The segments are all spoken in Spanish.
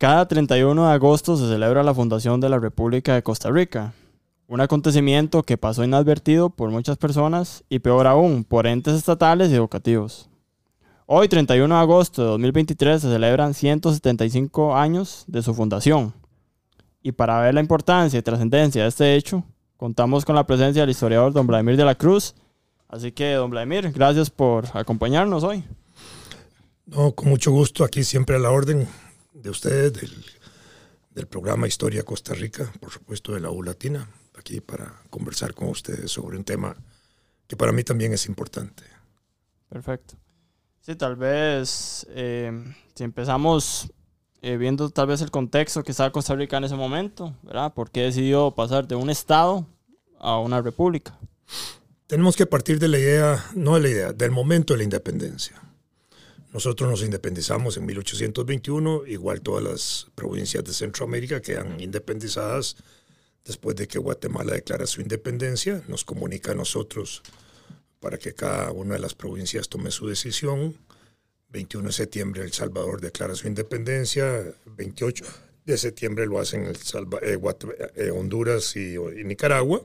Cada 31 de agosto se celebra la fundación de la República de Costa Rica, un acontecimiento que pasó inadvertido por muchas personas y peor aún, por entes estatales y educativos. Hoy, 31 de agosto de 2023, se celebran 175 años de su fundación. Y para ver la importancia y trascendencia de este hecho, contamos con la presencia del historiador don Vladimir de la Cruz. Así que, don Vladimir, gracias por acompañarnos hoy. No, con mucho gusto, aquí siempre a la orden de ustedes, del programa Historia Costa Rica, por supuesto de la U Latina, aquí para conversar con ustedes sobre un tema que para mí también es importante. Perfecto. Sí, tal vez si empezamos viendo tal vez el contexto que estaba Costa Rica en ese momento, ¿verdad? ¿Por qué decidió pasar de un estado a una república? Tenemos que partir de la idea, no de la idea, del momento de la independencia. Nosotros nos independizamos en 1821, igual todas las provincias de Centroamérica quedan independizadas después de que Guatemala declara su independencia. Nos comunica a nosotros para que cada una de las provincias tome su decisión. 21 de septiembre El Salvador declara su independencia, 28 de septiembre lo hacen Honduras y Nicaragua.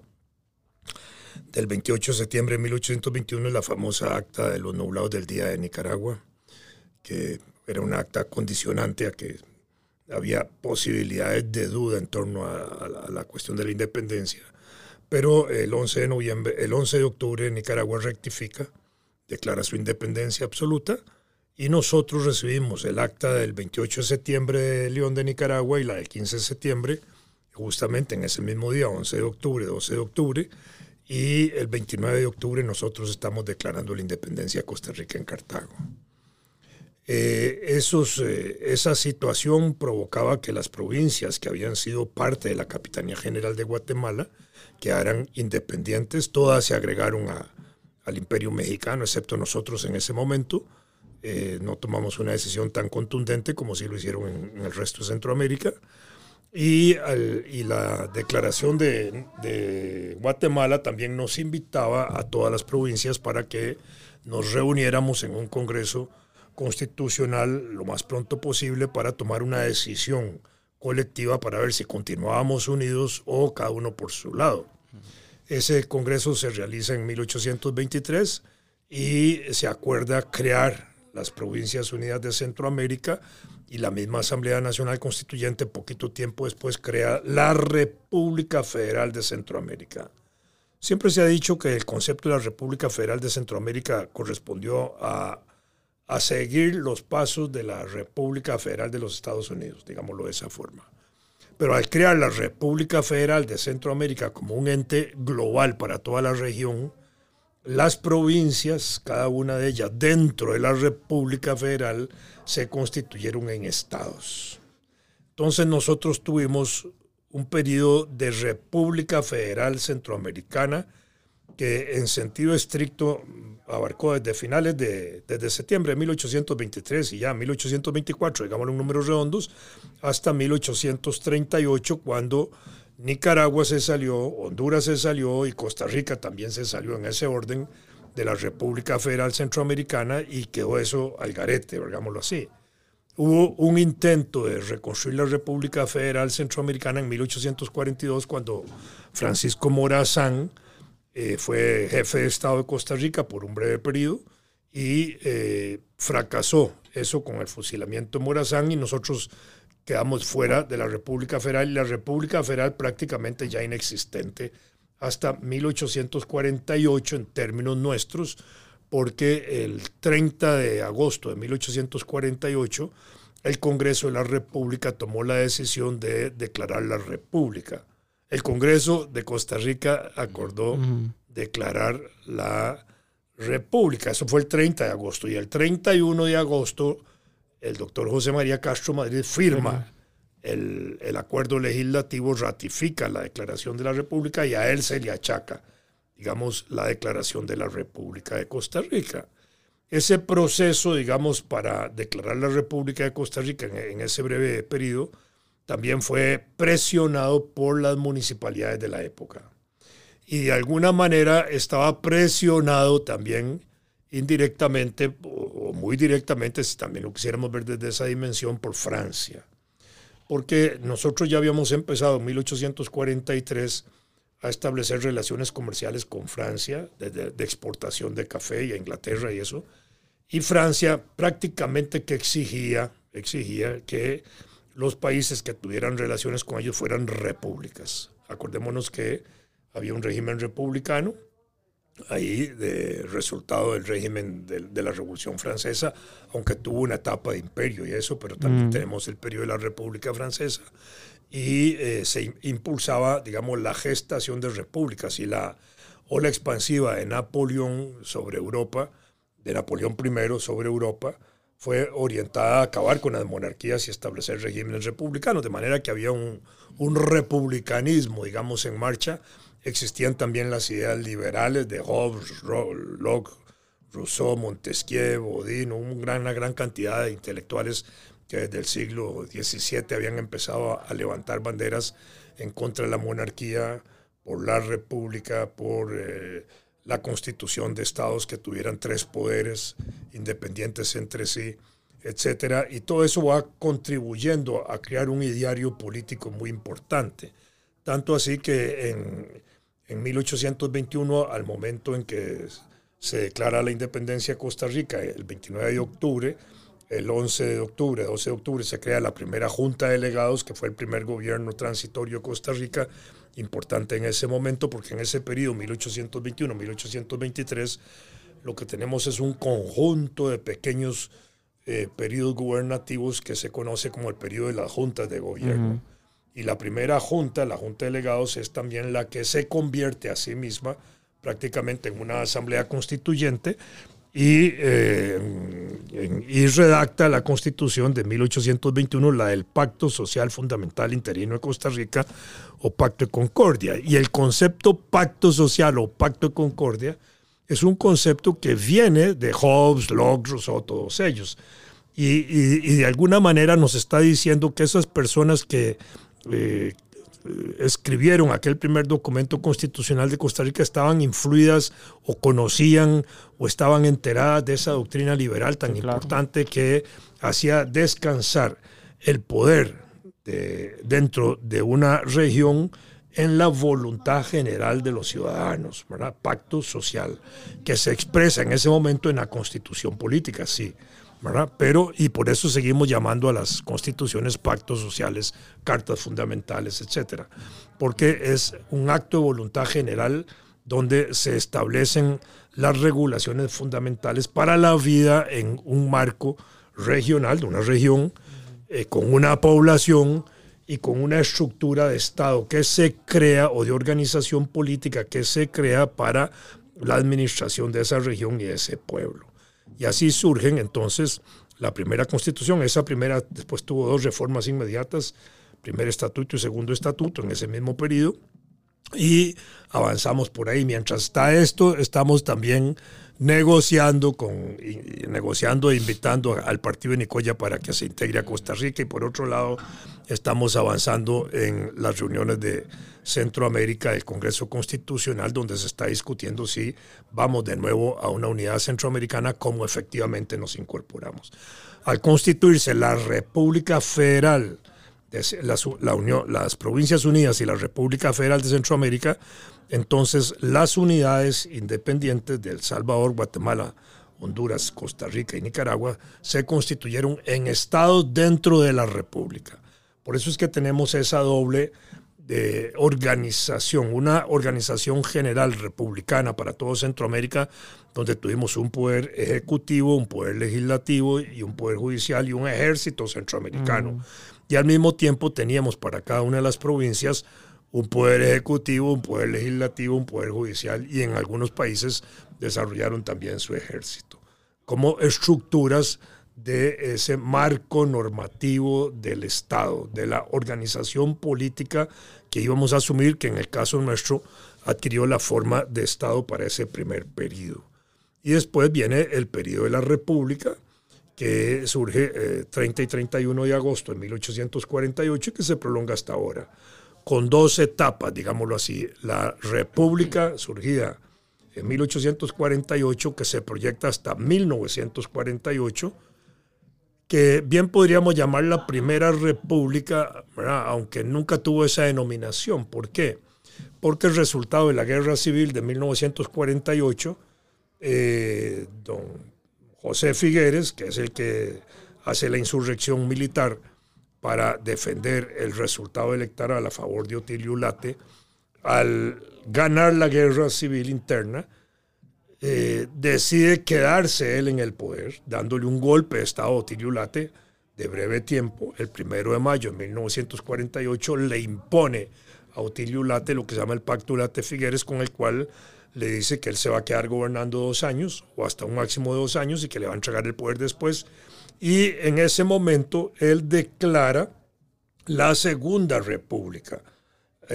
Del 28 de septiembre de 1821 la famosa Acta de los Nublados del Día de Nicaragua, que era una acta condicionante a que había posibilidades de duda en torno a la cuestión de la independencia. Pero el 11 de octubre Nicaragua rectifica, declara su independencia absoluta y nosotros recibimos el acta del 28 de septiembre de León de Nicaragua y la del 15 de septiembre, justamente en ese mismo día, 11 de octubre, 12 de octubre, y el 29 de octubre nosotros estamos declarando la independencia de Costa Rica en Cartago. Esa situación provocaba que las provincias que habían sido parte de la Capitanía General de Guatemala quedaran independientes, todas se agregaron al Imperio Mexicano, excepto nosotros en ese momento. No tomamos una decisión tan contundente como sí lo hicieron en el resto de Centroamérica. Y la declaración de Guatemala también nos invitaba a todas las provincias para que nos reuniéramos en un congreso constitucional lo más pronto posible para tomar una decisión colectiva para ver si continuábamos unidos o cada uno por su lado. Ese congreso se realiza en 1823 y se acuerda crear las Provincias Unidas de Centroamérica y la misma Asamblea Nacional Constituyente poquito tiempo después crea la República Federal de Centroamérica. Siempre se ha dicho que el concepto de la República Federal de Centroamérica correspondió a seguir los pasos de la República Federal de los Estados Unidos, digámoslo de esa forma. Pero al crear la República Federal de Centroamérica como un ente global para toda la región, las provincias, cada una de ellas dentro de la República Federal, se constituyeron en estados. Entonces nosotros tuvimos un periodo de República Federal Centroamericana que en sentido estricto abarcó desde septiembre de 1823 y ya 1824, digámoslo en números redondos, hasta 1838, cuando Nicaragua se salió, Honduras se salió y Costa Rica también se salió en ese orden de la República Federal Centroamericana y quedó eso al garete, digámoslo así. Hubo un intento de reconstruir la República Federal Centroamericana en 1842 cuando Francisco Morazán fue jefe de Estado de Costa Rica por un breve periodo y fracasó eso con el fusilamiento de Morazán y nosotros quedamos fuera de la República Federal y la República Federal prácticamente ya inexistente hasta 1848 en términos nuestros, porque el 30 de agosto de 1848 el Congreso de la República tomó la decisión de declarar la República. El Congreso de Costa Rica acordó declarar la República. Eso fue el 30 de agosto. Y el 31 de agosto, el doctor José María Castro Madrid firma el acuerdo legislativo, ratifica la declaración de la República y a él se le achaca, digamos, la declaración de la República de Costa Rica. Ese proceso, digamos, para declarar la República de Costa Rica en ese breve periodo, también fue presionado por las municipalidades de la época. Y de alguna manera estaba presionado también indirectamente o muy directamente, si también lo quisiéramos ver desde esa dimensión, por Francia. porque nosotros ya habíamos empezado en 1843 a establecer relaciones comerciales con Francia, de exportación de café y a Inglaterra y eso, y Francia prácticamente que exigía que los países que tuvieran relaciones con ellos fueran repúblicas. Acordémonos que había un régimen republicano, ahí de resultado del régimen de la Revolución Francesa, aunque tuvo una etapa de imperio y eso, pero también tenemos el periodo de la República Francesa, y se impulsaba, digamos, la gestación de repúblicas y la ola expansiva de Napoleón sobre Europa, de Napoleón I sobre Europa, fue orientada a acabar con las monarquías y establecer regímenes republicanos, de manera que había un republicanismo, digamos, en marcha. Existían también las ideas liberales de Hobbes, Locke, Rousseau, Montesquieu, Bodin, una gran cantidad de intelectuales que desde el siglo XVII habían empezado a levantar banderas en contra de la monarquía, por la república, por la constitución de estados que tuvieran tres poderes independientes entre sí, etc. Y todo eso va contribuyendo a crear un ideario político muy importante. Tanto así que en 1821, al momento en que se declara la independencia de Costa Rica, el 29 de octubre, el 11 de octubre, 12 de octubre, se crea la primera Junta de Delegados, que fue el primer gobierno transitorio de Costa Rica, importante en ese momento, porque en ese periodo, 1821-1823, lo que tenemos es un conjunto de pequeños periodos gubernativos que se conoce como el periodo de las juntas de gobierno. Y la primera junta, la Junta de Delegados, es también la que se convierte a sí misma prácticamente en una asamblea constituyente y redacta la Constitución de 1821, la del Pacto Social Fundamental Interino de Costa Rica o Pacto de Concordia. Y el concepto Pacto Social o Pacto de Concordia es un concepto que viene de Hobbes, Locke, Rousseau, todos ellos. Y de alguna manera nos está diciendo que esas personas que escribieron aquel primer documento constitucional de Costa Rica estaban influidas o conocían o estaban enteradas de esa doctrina liberal tan importante que hacía descansar el poder dentro de una región en la voluntad general de los ciudadanos, ¿verdad? Pacto social, que se expresa en ese momento en la constitución política, sí, ¿verdad? Pero, y por eso seguimos llamando a las constituciones pactos sociales, cartas fundamentales, etcétera, porque es un acto de voluntad general donde se establecen las regulaciones fundamentales para la vida en un marco regional, de una región, con una población y con una estructura de Estado que se crea, o de organización política que se crea para la administración de esa región y de ese pueblo. Y así surgen entonces la primera constitución. Esa primera después tuvo dos reformas inmediatas, primer estatuto y segundo estatuto en ese mismo periodo, y avanzamos por ahí. Mientras está esto, estamos también negociando e invitando al partido de Nicoya para que se integre a Costa Rica, y por otro lado estamos avanzando en las reuniones de Centroamérica del Congreso Constitucional, donde se está discutiendo si vamos de nuevo a una unidad centroamericana, cómo efectivamente nos incorporamos. Al constituirse la República Federal, las Provincias Unidas y la República Federal de Centroamérica, entonces las unidades independientes de El Salvador, Guatemala, Honduras, Costa Rica y Nicaragua se constituyeron en estados dentro de la república. Por eso es que tenemos esa doble organización, una organización general republicana para todo Centroamérica, donde tuvimos un poder ejecutivo, un poder legislativo y un poder judicial y un ejército centroamericano. Y al mismo tiempo teníamos para cada una de las provincias un poder ejecutivo, un poder legislativo, un poder judicial, y en algunos países desarrollaron también su ejército, como estructuras de ese marco normativo del Estado, de la organización política que íbamos a asumir, que en el caso nuestro adquirió la forma de Estado para ese primer periodo. Y después viene el periodo de la República, que surge 30 y 31 de agosto de 1848 y que se prolonga hasta ahora, con dos etapas, digámoslo así. La República, surgida en 1848, que se proyecta hasta 1948, que bien podríamos llamar la primera república, ¿verdad?, aunque nunca tuvo esa denominación. ¿Por qué? Porque el resultado de la Guerra Civil de 1948, don José Figueres, que es el que hace la insurrección militar para defender el resultado electoral a favor de Otilio Ulate, al ganar la Guerra Civil interna, decide quedarse él en el poder, dándole un golpe de Estado a Otilio Ulate de breve tiempo. El 1 de mayo de 1948 le impone a Otilio Ulate lo que se llama el Pacto Ulate-Figueres, con el cual le dice que él se va a quedar gobernando 2 años, o hasta un máximo de 2 años, y que le va a entregar el poder después. Y en ese momento él declara la Segunda República,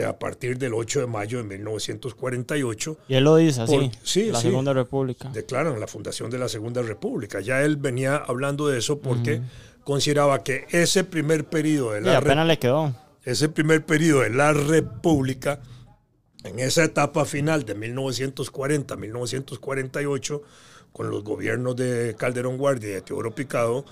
a partir del 8 de mayo de 1948. Y él lo dice así, sí, Segunda República. Declaran la fundación de la Segunda República. Ya él venía hablando de eso porque consideraba que ese primer periodo de la apenas le quedó. Ese primer periodo de la República, en esa etapa final de 1940 a 1948, con los gobiernos de Calderón Guardia y de Teodoro Picado,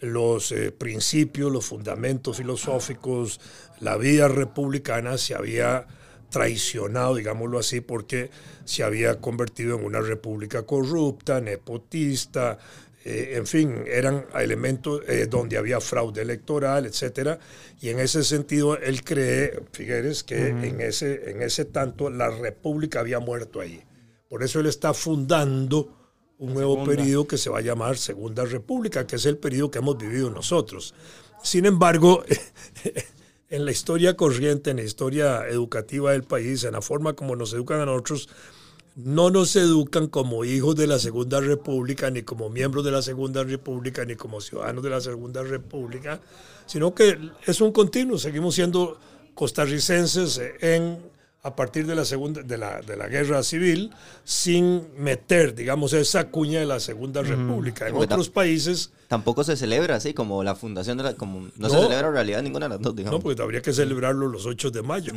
los principios, los fundamentos filosóficos, la vida republicana se había traicionado, digámoslo así, porque se había convertido en una república corrupta, nepotista, en fin, eran elementos donde había fraude electoral, etc. Y en ese sentido él cree, Figueres, que en ese tanto la república había muerto ahí. Por eso él está fundando un nuevo periodo que se va a llamar Segunda República, que es el periodo que hemos vivido nosotros. Sin embargo, en la historia corriente, en la historia educativa del país, en la forma como nos educan a nosotros, no nos educan como hijos de la Segunda República, ni como miembros de la Segunda República, ni como ciudadanos de la Segunda República, sino que es un continuo. Seguimos siendo costarricenses a partir de la Guerra Civil, sin meter, digamos, esa cuña de la Segunda República. En otros países tampoco se celebra así, como la fundación de la... no se celebra en realidad ninguna de las dos, digamos. No, porque habría que celebrarlo los 8 de mayo.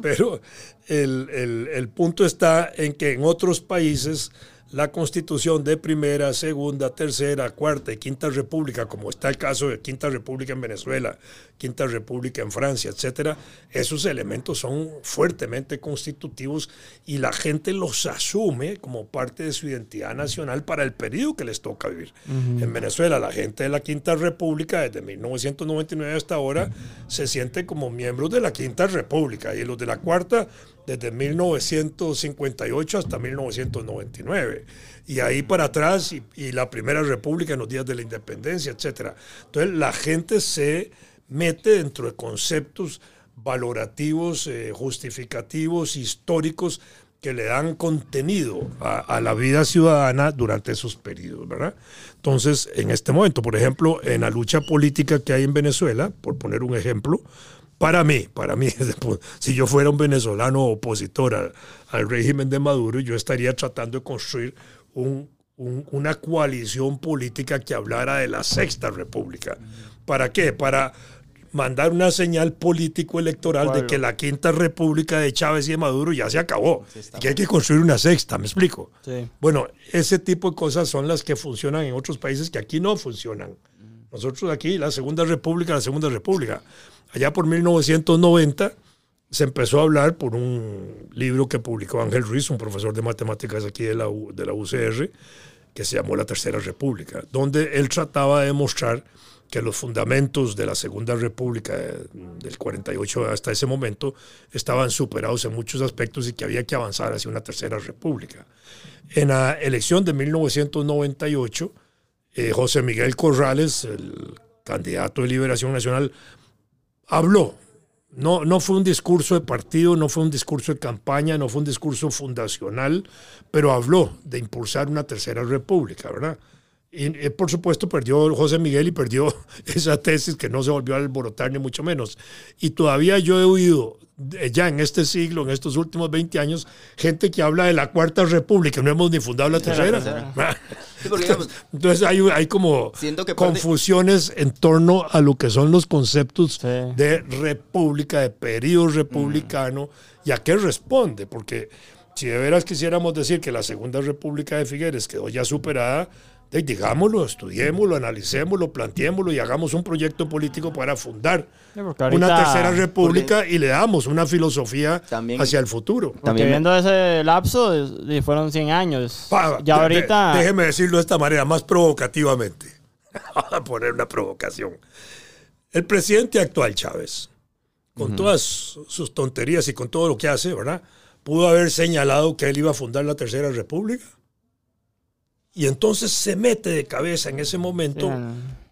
Pero el punto está en que en otros países la constitución de primera, segunda, tercera, cuarta y quinta república, como está el caso de quinta república en Venezuela, quinta república en Francia, etcétera, esos elementos son fuertemente constitutivos y la gente los asume como parte de su identidad nacional para el periodo que les toca vivir. En Venezuela, la gente de la quinta república, desde 1999 hasta ahora, se siente como miembros de la quinta república, y los de la cuarta desde 1958 hasta 1999, y ahí para atrás, y la primera república en los días de la independencia, etc. Entonces la gente se mete dentro de conceptos valorativos, justificativos, históricos, que le dan contenido a la vida ciudadana durante esos periodos, ¿verdad? Entonces, en este momento, por ejemplo, en la lucha política que hay en Venezuela, por poner un ejemplo, para mí, si yo fuera un venezolano opositor al régimen de Maduro, yo estaría tratando de construir una coalición política que hablara de la Sexta República. ¿Para qué? Para mandar una señal político-electoral de que la Quinta República de Chávez y de Maduro ya se acabó, y que hay que construir una sexta, ¿me explico? Sí. Bueno, ese tipo de cosas son las que funcionan en otros países que aquí no funcionan. Nosotros aquí, la Segunda República. Allá por 1990 se empezó a hablar, por un libro que publicó Ángel Ruiz, un profesor de matemáticas aquí de la UCR, que se llamó La Tercera República, donde él trataba de demostrar que los fundamentos de la Segunda República del 48 hasta ese momento estaban superados en muchos aspectos y que había que avanzar hacia una Tercera República. En la elección de 1998, José Miguel Corrales, el candidato de Liberación Nacional, habló. No fue un discurso de partido, no fue un discurso de campaña, no fue un discurso fundacional, pero habló de impulsar una tercera república, ¿verdad? Y por supuesto perdió José Miguel y perdió esa tesis, que no se volvió a alborotar ni mucho menos. Y todavía yo he oído ya en este siglo, en estos últimos 20 años, gente que habla de la Cuarta República, no hemos ni fundado la Tercera. Sí, porque, digamos, entonces hay como confusiones en torno a lo que son los conceptos de república, de periodo republicano, y a qué responde, porque si de veras quisiéramos decir que la Segunda República de Figueres quedó ya superada, Digámoslo, estudiémoslo, analicémoslo, planteémoslo y hagamos un proyecto político para fundar una tercera república y le damos una filosofía también, hacia el futuro. También viendo ese lapso, fueron 100 años. Ya ahorita... Déjeme decirlo de esta manera, más provocativamente. Voy a poner una provocación. El presidente actual, Chávez, con todas sus tonterías y con todo lo que hace, ¿verdad? Pudo haber señalado que él iba a fundar la tercera república. Y entonces se mete de cabeza en ese momento,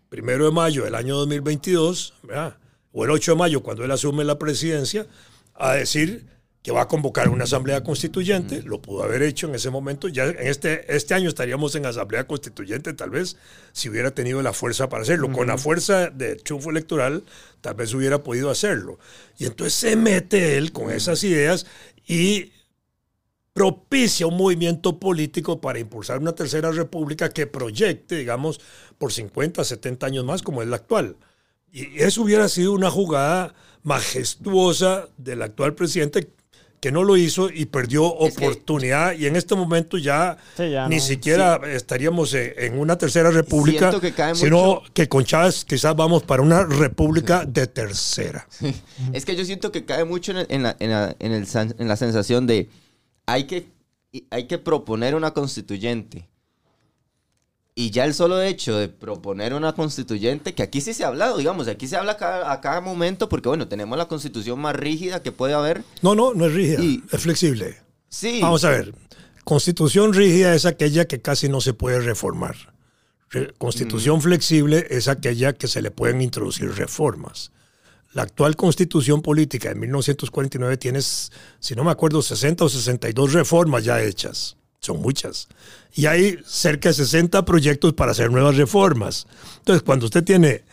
primero de mayo del año 2022, ¿verdad? O el 8 de mayo, cuando él asume la presidencia, a decir que va a convocar una asamblea constituyente. Lo pudo haber hecho en ese momento. Ya en este año estaríamos en asamblea constituyente, tal vez, si hubiera tenido la fuerza para hacerlo. Con la fuerza de triunfo electoral, tal vez hubiera podido hacerlo. Y entonces se mete él con esas ideas y... propicia un movimiento político para impulsar una tercera república que proyecte, digamos, por 50, 70 años más como es la actual. Y eso hubiera sido una jugada majestuosa del actual presidente que no lo hizo y perdió oportunidad. Y en este momento ya, ni siquiera estaríamos en una tercera república, sino que con Chávez quizás vamos para una república de tercera. Es que yo siento que cae mucho en la sensación de... Hay que proponer una constituyente. Y ya el solo hecho de proponer una constituyente, que aquí sí se ha hablado, digamos, aquí se habla a cada momento, porque bueno, tenemos la constitución más rígida que puede haber. No es rígida, es flexible. Sí. Vamos a ver, constitución rígida es aquella que casi no se puede reformar. Constitución flexible es aquella que se le pueden introducir reformas. La actual constitución política de 1949 tiene, si no me acuerdo, 60 o 62 reformas ya hechas. Son muchas. Y hay cerca de 60 proyectos para hacer nuevas reformas. Entonces, cuando usted tiene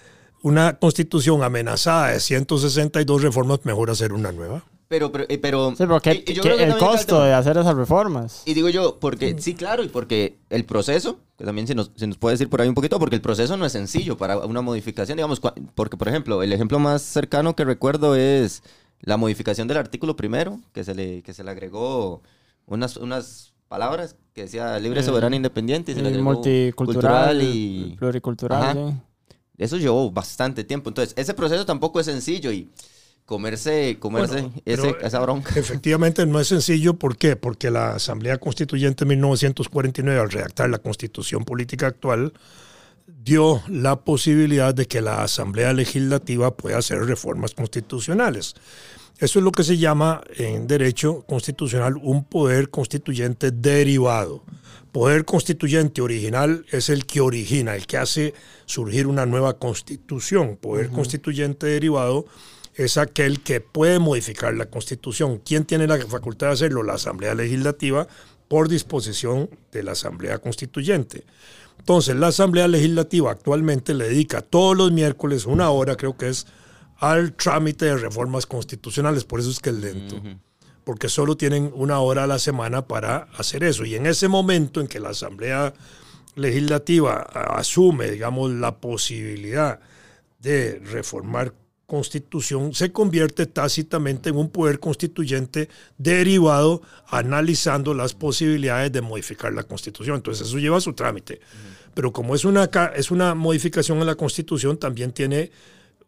una constitución amenazada de 162 reformas, mejor hacer una nueva. Pero el costo de hacer esas reformas. Y digo yo, porque sí, claro, y porque el proceso, que también se nos puede decir por ahí un poquito, porque el proceso no es sencillo para una modificación, digamos, porque, por ejemplo, el ejemplo más cercano que recuerdo es la modificación del artículo primero, que se le agregó unas palabras que decía libre, soberano, independiente, y se le agregó multicultural y pluricultural. Eso llevó bastante tiempo. Entonces, ese proceso tampoco es sencillo y... Comerse esa bronca. Efectivamente no es sencillo. ¿Por qué? Porque la Asamblea Constituyente en 1949, al redactar la Constitución Política actual, dio la posibilidad de que la Asamblea Legislativa pueda hacer reformas constitucionales. Eso es lo que se llama en derecho constitucional un poder constituyente derivado. Poder constituyente original es el que origina, el que hace surgir una nueva constitución. Poder constituyente derivado es aquel que puede modificar la Constitución. ¿Quién tiene la facultad de hacerlo? La Asamblea Legislativa, por disposición de la Asamblea Constituyente. Entonces, la Asamblea Legislativa actualmente le dedica todos los miércoles una hora, creo que es, al trámite de reformas constitucionales. Por eso es que es lento. Porque solo tienen una hora a la semana para hacer eso. Y en ese momento en que la Asamblea Legislativa asume, digamos, la posibilidad de reformar Constitución, se convierte tácitamente en un poder constituyente derivado, analizando las posibilidades de modificar la Constitución. Entonces eso lleva a su trámite. Pero como es una modificación a la Constitución, también tiene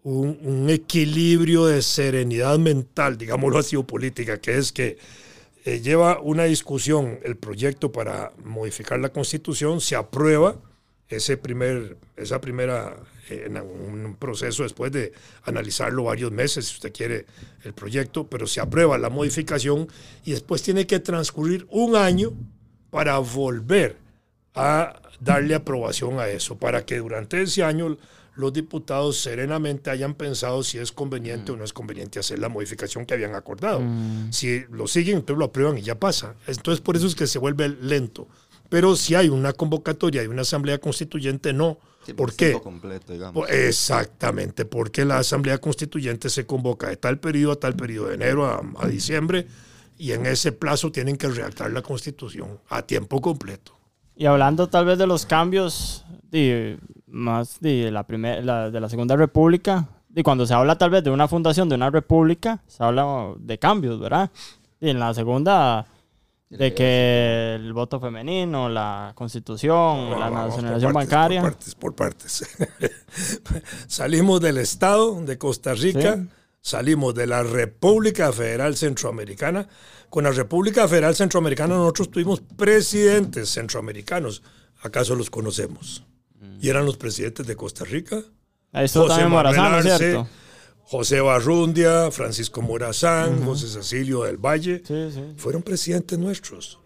un equilibrio de serenidad mental, digámoslo así, o política, que es que lleva una discusión el proyecto para modificar la Constitución, se aprueba esa primera en un proceso después de analizarlo varios meses, si usted quiere, el proyecto, pero se aprueba la modificación y después tiene que transcurrir un año para volver a darle aprobación a eso, para que durante ese año los diputados serenamente hayan pensado si es conveniente o no es conveniente hacer la modificación que habían acordado. Si lo siguen, entonces lo aprueban y ya pasa. Entonces por eso es que se vuelve lento. Pero si hay una convocatoria y una asamblea constituyente, no. Sí, ¿por qué? Completo, digamos. Exactamente, porque la asamblea constituyente se convoca de tal periodo a tal periodo, de enero a diciembre, y en ese plazo tienen que redactar la constitución a tiempo completo. Y hablando tal vez de los cambios de la Segunda República, y cuando se habla tal vez de una fundación de una república, se habla de cambios, ¿verdad? Y en la Segunda... De que el voto femenino, la constitución, la nacionalización bancaria. Por partes, Salimos del Estado de Costa Rica, ¿sí? Salimos de la República Federal Centroamericana. Con la República Federal Centroamericana nosotros tuvimos presidentes centroamericanos. ¿Acaso los conocemos? Y eran los presidentes de Costa Rica. Ahí está también Morazán, ¿no es cierto? José Barrundia, Francisco Morazán, José Cecilio del Valle, fueron presidentes nuestros.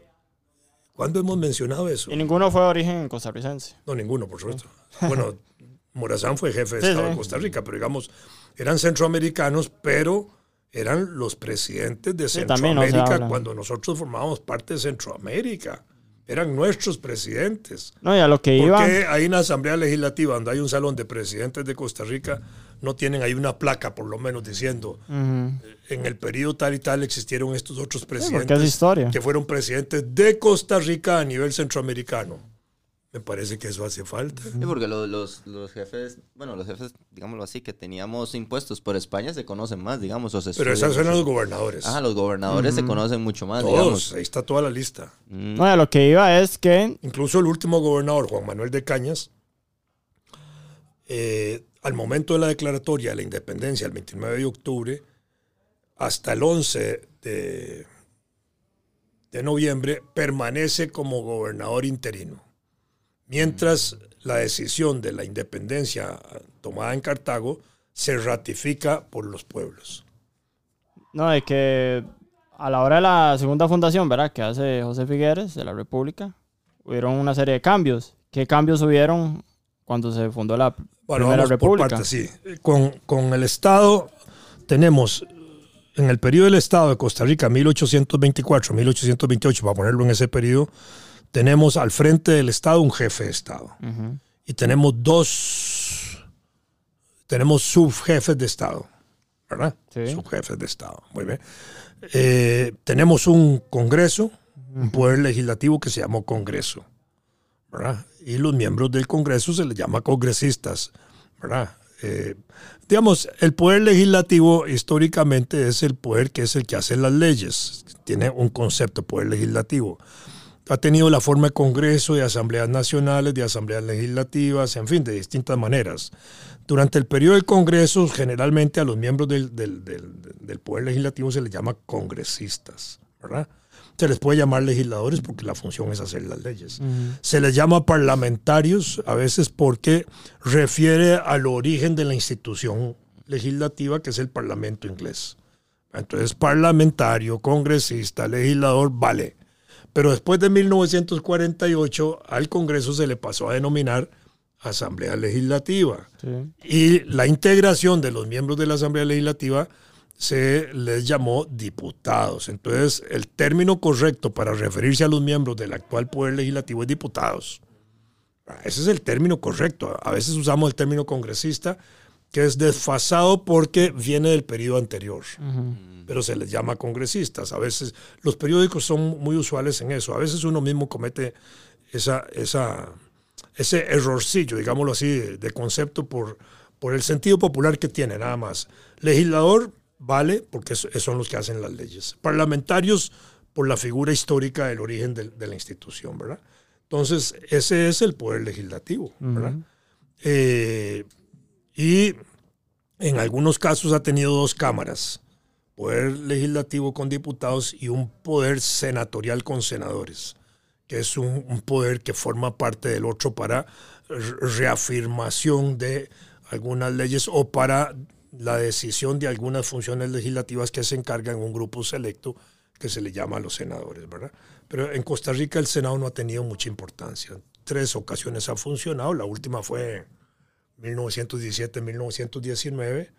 ¿Cuándo hemos mencionado eso? Y ninguno fue de origen costarricense. No, ninguno, por supuesto. Bueno, Morazán fue jefe de Estado de Costa Rica, pero digamos, eran centroamericanos, pero eran los presidentes de Centroamérica cuando nosotros formábamos parte de Centroamérica. Eran nuestros presidentes. No, y a lo que iba. Porque hay una asamblea legislativa donde hay un salón de presidentes de Costa Rica, no tienen ahí una placa, por lo menos, diciendo en el periodo tal y tal existieron estos otros presidentes que fueron presidentes de Costa Rica a nivel centroamericano. Me parece que eso hace falta. Sí, porque los jefes, bueno, los jefes, digámoslo así, que teníamos impuestos por España se conocen más, digamos. O se pero esos son los gobernadores. Ah, los gobernadores se conocen mucho más, todos, digamos. Ahí está toda la lista. Bueno, lo que iba es que... Incluso el último gobernador, Juan Manuel de Cañas, al momento de la declaratoria de la independencia, el 29 de octubre, hasta el 11 de noviembre, permanece como gobernador interino. Mientras la decisión de la independencia tomada en Cartago se ratifica por los pueblos. No, es que a la hora de la segunda fundación, ¿verdad?, que hace José Figueres de la República, hubieron una serie de cambios. ¿Qué cambios hubieron cuando se fundó la Primera República? Por parte, sí. Con el Estado tenemos, en el periodo del Estado de Costa Rica, 1824-1828, para ponerlo en ese periodo, tenemos al frente del Estado un jefe de Estado. Y tenemos tenemos subjefes de Estado, ¿verdad? Sí. Subjefes de Estado, muy bien. Tenemos un Congreso, un poder legislativo que se llamó Congreso, ¿verdad? Y los miembros del Congreso se les llama congresistas, ¿verdad? Digamos, el poder legislativo históricamente es el poder que es el que hace las leyes. Tiene un concepto, poder legislativo. Ha tenido la forma de Congreso, de asambleas nacionales, de asambleas legislativas, en fin, de distintas maneras. Durante el periodo del Congreso, generalmente a los miembros del Poder Legislativo se les llama congresistas, ¿verdad? Se les puede llamar legisladores porque la función es hacer las leyes. Se les llama parlamentarios a veces porque refiere al origen de la institución legislativa que es el Parlamento inglés. Entonces, parlamentario, congresista, legislador, vale. Pero después de 1948, al Congreso se le pasó a denominar Asamblea Legislativa. Y la integración de los miembros de la Asamblea Legislativa se les llamó diputados. Entonces, el término correcto para referirse a los miembros del actual Poder Legislativo es diputados. Ese es el término correcto. A veces usamos el término congresista, que es desfasado porque viene del periodo anterior. Pero se les llama congresistas. A veces los periódicos son muy usuales en eso. A veces uno mismo comete ese errorcillo, digámoslo así, de concepto por el sentido popular que tiene, nada más. Legislador, vale, porque son los que hacen las leyes. Parlamentarios, por la figura histórica del origen de la institución, ¿verdad? Entonces, ese es el poder legislativo, ¿verdad? Y en algunos casos ha tenido dos cámaras, poder legislativo con diputados y un poder senatorial con senadores, que es un poder que forma parte del otro para reafirmación de algunas leyes o para la decisión de algunas funciones legislativas que se encargan un grupo selecto que se le llama a los senadores, ¿verdad? Pero en Costa Rica el Senado no ha tenido mucha importancia. Tres ocasiones ha funcionado, la última fue 1917, 1919,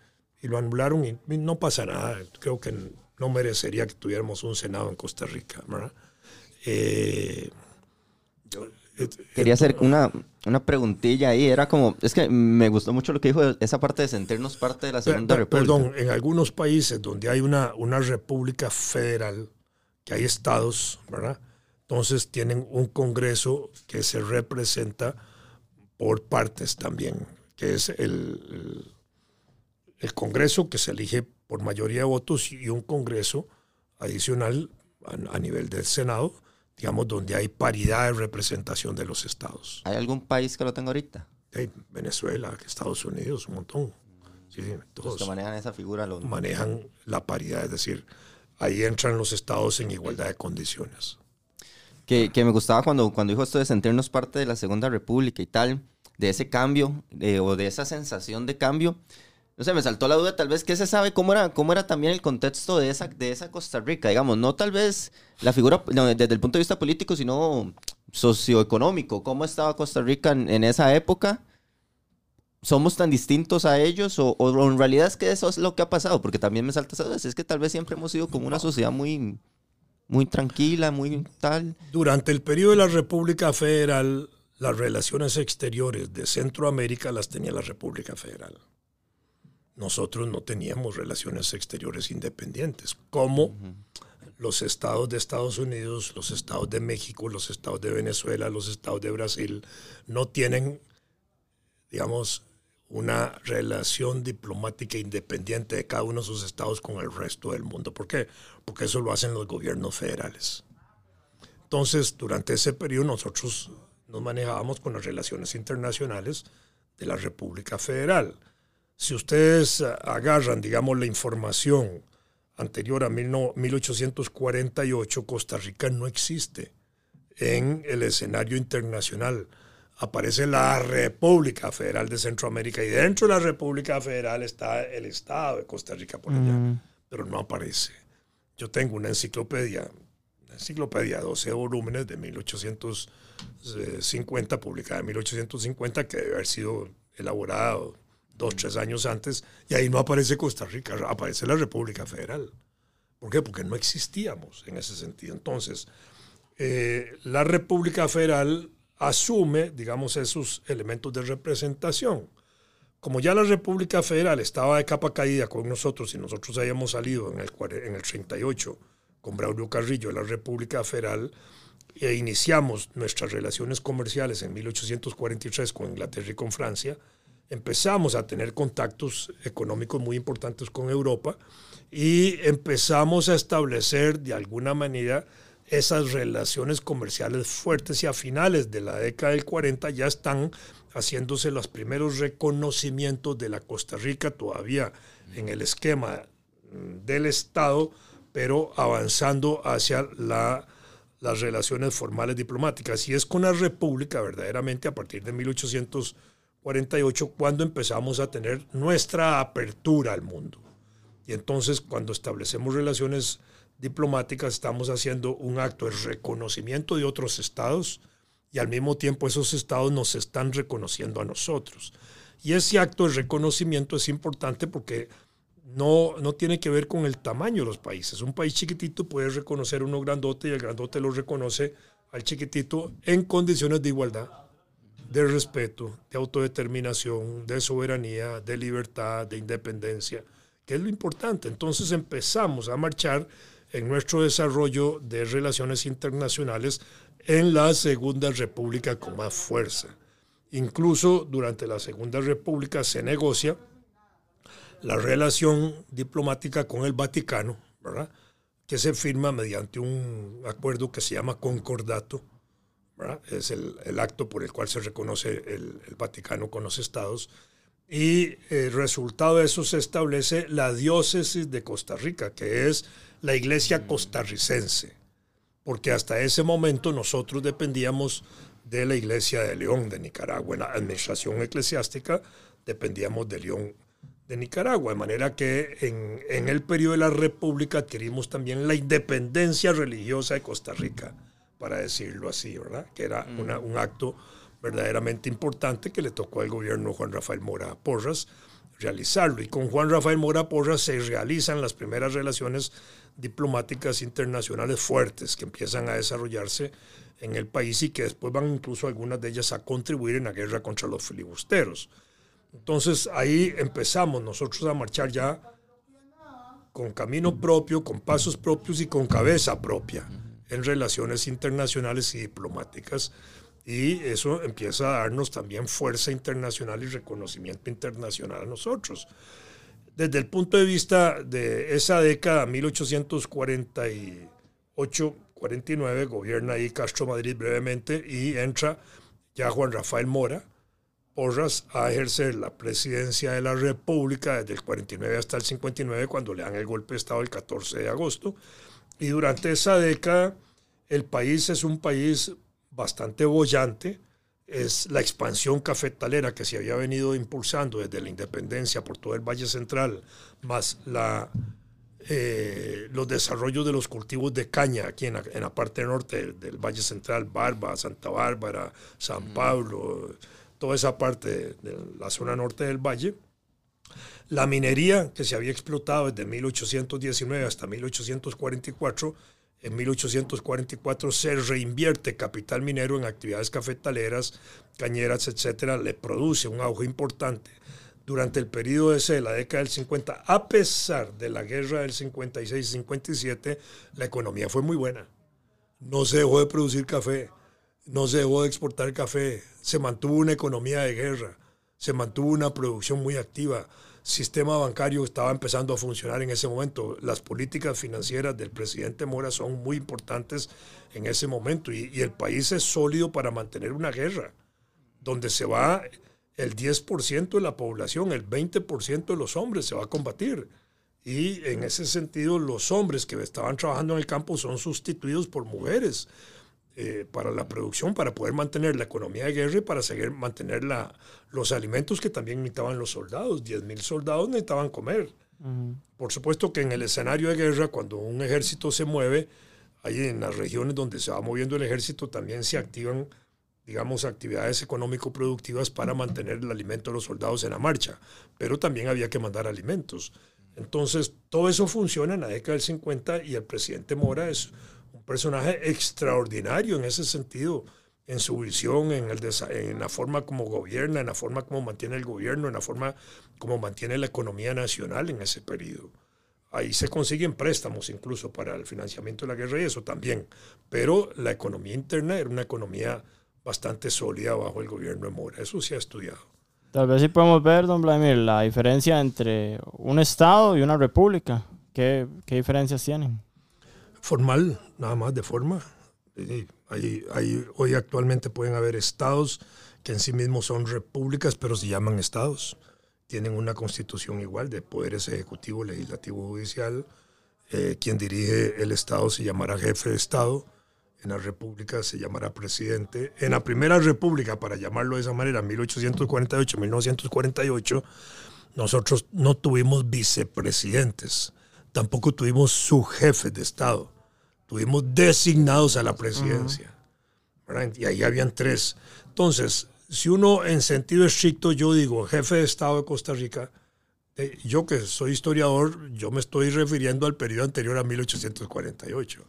y lo anularon y no pasa nada. Creo que no merecería que tuviéramos un Senado en Costa Rica, ¿verdad? Quería hacer una preguntilla ahí. Era como, es que me gustó mucho lo que dijo, esa parte de sentirnos parte de la Segunda República. Perdón, en algunos países donde hay una república federal, que hay estados, ¿verdad? Entonces tienen un congreso que se representa por partes también, que es el Congreso que se elige por mayoría de votos y un Congreso adicional a nivel del Senado, digamos, donde hay paridad de representación de los estados. ¿Hay algún país que lo tenga ahorita? Sí, Venezuela, Estados Unidos, un montón. Sí, todos los que manejan esa figura. Manejan la paridad, es decir, ahí entran los estados en igualdad de condiciones. Que me gustaba cuando dijo esto de sentirnos parte de la Segunda República y tal, de ese cambio, o de esa sensación de cambio. No sé, me saltó la duda, tal vez, ¿qué se sabe? ¿Cómo era también el contexto de esa Costa Rica? Digamos, no tal vez la figura, no, desde el punto de vista político, sino socioeconómico. ¿Cómo estaba Costa Rica en esa época? ¿Somos tan distintos a ellos? ¿O en realidad es que eso es lo que ha pasado? Porque también me salta esa duda. Es que tal vez siempre hemos sido como una sociedad muy, muy tranquila, muy tal. Durante el periodo de la República Federal, las relaciones exteriores de Centroamérica las tenía la República Federal. Nosotros no teníamos relaciones exteriores independientes, como los estados de Estados Unidos, los estados de México, los estados de Venezuela, los estados de Brasil, no tienen, digamos, una relación diplomática independiente de cada uno de sus estados con el resto del mundo. ¿Por qué? Porque eso lo hacen los gobiernos federales. Entonces, durante ese periodo nosotros nos manejábamos con las relaciones internacionales de la República Federal. Si ustedes agarran, digamos, la información anterior a 1848, Costa Rica no existe en el escenario internacional. Aparece la República Federal de Centroamérica y dentro de la República Federal está el Estado de Costa Rica por allá, pero no aparece. Yo tengo una enciclopedia, 12 volúmenes de 1850, publicada en 1850, que debe haber sido elaborada 2, 3 años antes, y ahí no aparece Costa Rica, aparece la República Federal. ¿Por qué? Porque no existíamos en ese sentido. Entonces, la República Federal asume, digamos, esos elementos de representación. Como ya la República Federal estaba de capa caída con nosotros y nosotros habíamos salido en el 38 con Braulio Carrillo de la República Federal, e iniciamos nuestras relaciones comerciales en 1843 con Inglaterra y con Francia, empezamos a tener contactos económicos muy importantes con Europa y empezamos a establecer de alguna manera esas relaciones comerciales fuertes, y a finales de la década del 40 ya están haciéndose los primeros reconocimientos de la Costa Rica, todavía en el esquema del Estado, pero avanzando hacia las relaciones formales diplomáticas. Y es con la República verdaderamente a partir de 1848 cuando empezamos a tener nuestra apertura al mundo. Y entonces cuando establecemos relaciones diplomáticas estamos haciendo un acto de reconocimiento de otros estados y al mismo tiempo esos estados nos están reconociendo a nosotros. Y ese acto de reconocimiento es importante porque no tiene que ver con el tamaño de los países. Un país chiquitito puede reconocer uno grandote y el grandote lo reconoce al chiquitito en condiciones de igualdad, de respeto, de autodeterminación, de soberanía, de libertad, de independencia, que es lo importante. Entonces empezamos a marchar en nuestro desarrollo de relaciones internacionales en la Segunda República con más fuerza. Incluso durante la Segunda República se negocia la relación diplomática con el Vaticano, ¿verdad?, que se firma mediante un acuerdo que se llama concordato, ¿verdad? Es el acto por el cual se reconoce el Vaticano con los estados, y el resultado de eso se establece la diócesis de Costa Rica, que es la iglesia costarricense, porque hasta ese momento nosotros dependíamos de la iglesia de León de Nicaragua. En la administración eclesiástica dependíamos de León de Nicaragua, de manera que en el periodo de la República adquirimos también la independencia religiosa de Costa Rica, para decirlo así, ¿verdad? Que era un acto verdaderamente importante que le tocó al gobierno Juan Rafael Mora Porras realizarlo. Y con Juan Rafael Mora Porras se realizan las primeras relaciones diplomáticas internacionales fuertes que empiezan a desarrollarse en el país y que después van incluso algunas de ellas a contribuir en la guerra contra los filibusteros. Entonces ahí empezamos nosotros a marchar ya con camino propio, con pasos propios y con cabeza propia en relaciones internacionales y diplomáticas, y eso empieza a darnos también fuerza internacional y reconocimiento internacional a nosotros. Desde el punto de vista de esa década, 1848 849, gobierna ahí Castro Madrid brevemente y entra ya Juan Rafael Mora Porras a ejercer la presidencia de la República desde el 49 hasta el 59, cuando le dan el golpe de Estado el 14 de agosto. Y durante esa década el país es un país bastante boyante. Es la expansión cafetalera que se había venido impulsando desde la independencia por todo el Valle Central, más los desarrollos de los cultivos de caña aquí en la parte norte del Valle Central, Barba, Santa Bárbara, San Pablo, toda esa parte de la zona norte del valle. La minería que se había explotado desde 1819 hasta 1844, en 1844 se reinvierte capital minero en actividades cafetaleras, cañeras, etcétera. Le produce un auge importante. Durante el periodo ese de la década del 50, a pesar de la guerra del 56 y 57, la economía fue muy buena. No se dejó de producir café, no se dejó de exportar café, se mantuvo una economía de guerra, se mantuvo una producción muy activa. Sistema bancario estaba empezando a funcionar en ese momento. Las políticas financieras del presidente Mora son muy importantes en ese momento y el país es sólido para mantener una guerra donde se va el 10% de la población, el 20% de los hombres se va a combatir. Y en ese sentido los hombres que estaban trabajando en el campo son sustituidos por mujeres para la producción, para poder mantener la economía de guerra y para seguir mantener los alimentos que también necesitaban los soldados. 10.000 soldados necesitaban comer. Por supuesto que en el escenario de guerra, cuando un ejército se mueve, ahí en las regiones donde se va moviendo el ejército también se activan, digamos, actividades económico-productivas para mantener el alimento de los soldados en la marcha, pero también había que mandar alimentos. Entonces, todo eso funciona en la década del 50 y el presidente Mora es personaje extraordinario en ese sentido, en su visión, en la forma como gobierna, en la forma como mantiene el gobierno, en la forma como mantiene la economía nacional en ese periodo. Ahí se consiguen préstamos incluso para el financiamiento de la guerra y eso también, pero la economía interna era una economía bastante sólida bajo el gobierno de Mora, eso sí ha estudiado. Tal vez sí podemos ver, don Vladimir, la diferencia entre un Estado y una república. ¿Qué diferencias tienen? Formal, nada más de forma. Hoy actualmente pueden haber estados que en sí mismos son repúblicas, pero se llaman estados. Tienen una constitución igual de poderes ejecutivo, legislativo, judicial. Quien dirige el estado se llamará jefe de estado. En la república se llamará presidente. En la primera república, para llamarlo de esa manera, 1848-1948, nosotros no tuvimos vicepresidentes. Tampoco tuvimos subjefes de estado. Tuvimos designados a la presidencia. Y ahí habían tres. Entonces, si uno en sentido estricto, yo digo jefe de Estado de Costa Rica, yo que soy historiador, yo me estoy refiriendo al periodo anterior a 1848.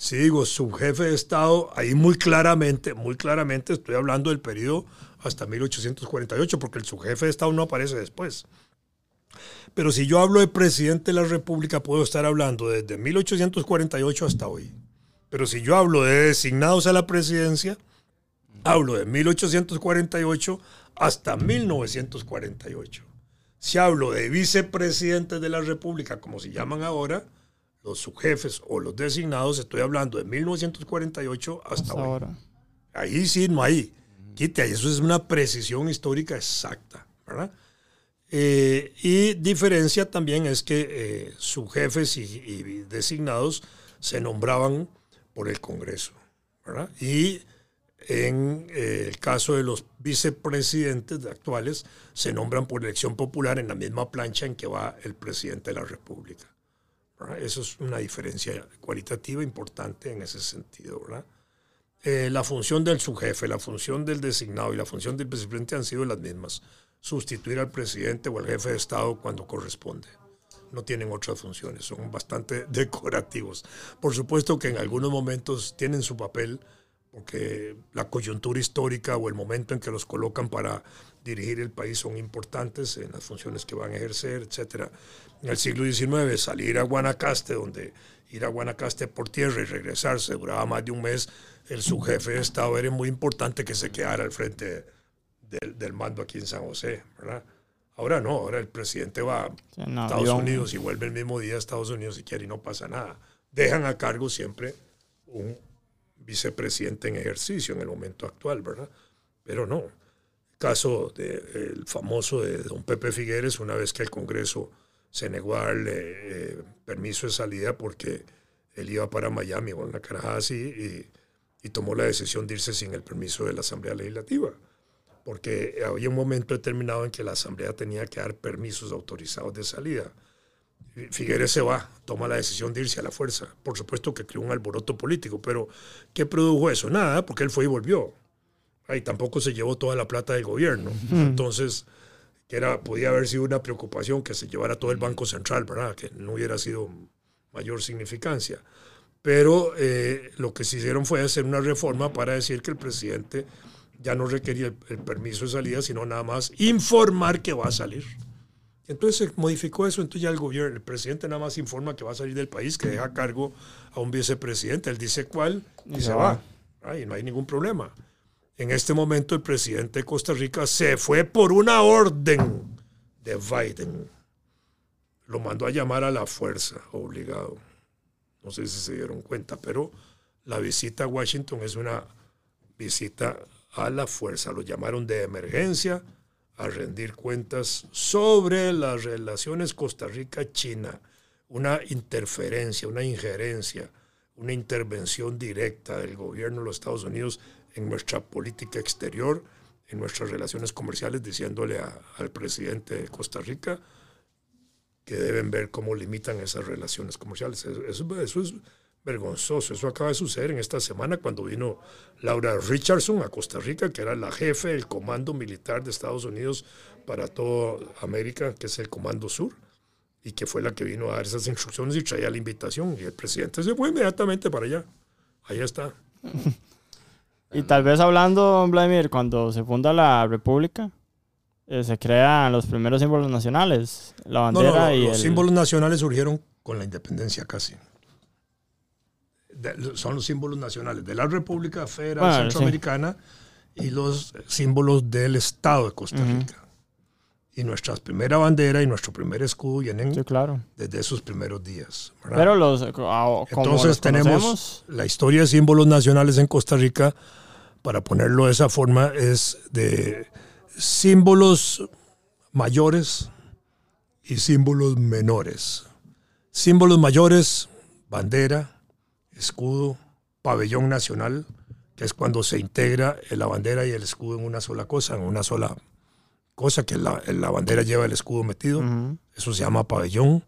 Si digo subjefe de Estado, ahí muy claramente estoy hablando del periodo hasta 1848, porque el subjefe de Estado no aparece después. Pero si yo hablo de presidente de la República, puedo estar hablando desde 1848 hasta hoy. Pero si yo hablo de designados a la presidencia, hablo de 1848 hasta 1948. Si hablo de vicepresidentes de la República, como se llaman ahora, los subjefes o los designados, estoy hablando de 1948 hasta hoy. Ahora. Ahí sí, no hay. Quite, eso es una precisión histórica exacta, ¿verdad? Y diferencia también es que subjefes y designados se nombraban por el Congreso, ¿verdad? Y en el caso de los vicepresidentes actuales se nombran por elección popular en la misma plancha en que va el presidente de la República, ¿verdad? Eso es una diferencia cualitativa importante en ese sentido, ¿verdad? La función del subjefe, la función del designado y la función del vicepresidente han sido las mismas. Sustituir al presidente o al jefe de Estado cuando corresponde. No tienen otras funciones, son bastante decorativos. Por supuesto que en algunos momentos tienen su papel, porque la coyuntura histórica o el momento en que los colocan para dirigir el país son importantes en las funciones que van a ejercer, etc. En el siglo XIX, salir a Guanacaste, donde ir a Guanacaste por tierra y regresarse duraba más de un mes, el subjefe de Estado era muy importante que se quedara al frente del mando aquí en San José, ¿verdad? Ahora no, ahora el presidente va a Estados Unidos y vuelve el mismo día a Estados Unidos si quiere y no pasa nada. Dejan a cargo siempre un vicepresidente en ejercicio en el momento actual, ¿verdad? Pero no. El caso del famoso de don Pepe Figueres, una vez que el Congreso se negó a darle permiso de salida porque él iba para Miami o una carajada así, y tomó la decisión de irse sin el permiso de la Asamblea Legislativa, porque había un momento determinado en que la Asamblea tenía que dar permisos autorizados de salida. Figueres se va, toma la decisión de irse a la fuerza. Por supuesto que creó un alboroto político, pero ¿qué produjo eso? Nada, porque él fue y volvió. Ahí tampoco se llevó toda la plata del gobierno. Entonces, que era, podía haber sido una preocupación que se llevara todo el Banco Central, ¿verdad? Que no hubiera sido mayor significancia. Pero lo que se hicieron fue hacer una reforma para decir que el presidente ya no requería el permiso de salida, sino nada más informar que va a salir. Entonces se modificó eso, entonces ya el gobierno, el presidente nada más informa que va a salir del país, que deja a cargo a un vicepresidente, él dice cuál y se va. Ay, no hay ningún problema. En este momento el presidente de Costa Rica se fue por una orden de Biden. Lo mandó a llamar a la fuerza, obligado. No sé si se dieron cuenta, pero la visita a Washington es una visita a la fuerza. Lo llamaron de emergencia a rendir cuentas sobre las relaciones Costa Rica-China. Una interferencia, una injerencia, una intervención directa del gobierno de los Estados Unidos en nuestra política exterior, en nuestras relaciones comerciales, diciéndole al presidente de Costa Rica que deben ver cómo limitan esas relaciones comerciales. Eso es vergonzoso. Eso acaba de suceder en esta semana cuando vino Laura Richardson a Costa Rica, que era la jefe del Comando Militar de Estados Unidos para toda América, que es el Comando Sur, y que fue la que vino a dar esas instrucciones y traía la invitación. Y el presidente se fue inmediatamente para allá. Allá está. Y tal vez hablando, Vladimir, cuando se funda la República, se crean los primeros símbolos nacionales, la bandera y los símbolos nacionales surgieron con la independencia casi. Son los símbolos nacionales de la República Federal Centroamericana y los símbolos del Estado de Costa Rica. Y nuestra primera bandera y nuestro primer escudo vienen desde esos primeros días, ¿verdad? Pero entonces tenemos la historia de símbolos nacionales en Costa Rica, para ponerlo de esa forma, es de símbolos mayores y símbolos menores. Símbolos mayores, bandera, escudo, pabellón nacional, que es cuando se integra la bandera y el escudo en una sola cosa, en una sola cosa que la bandera lleva el escudo metido, eso se llama pabellón.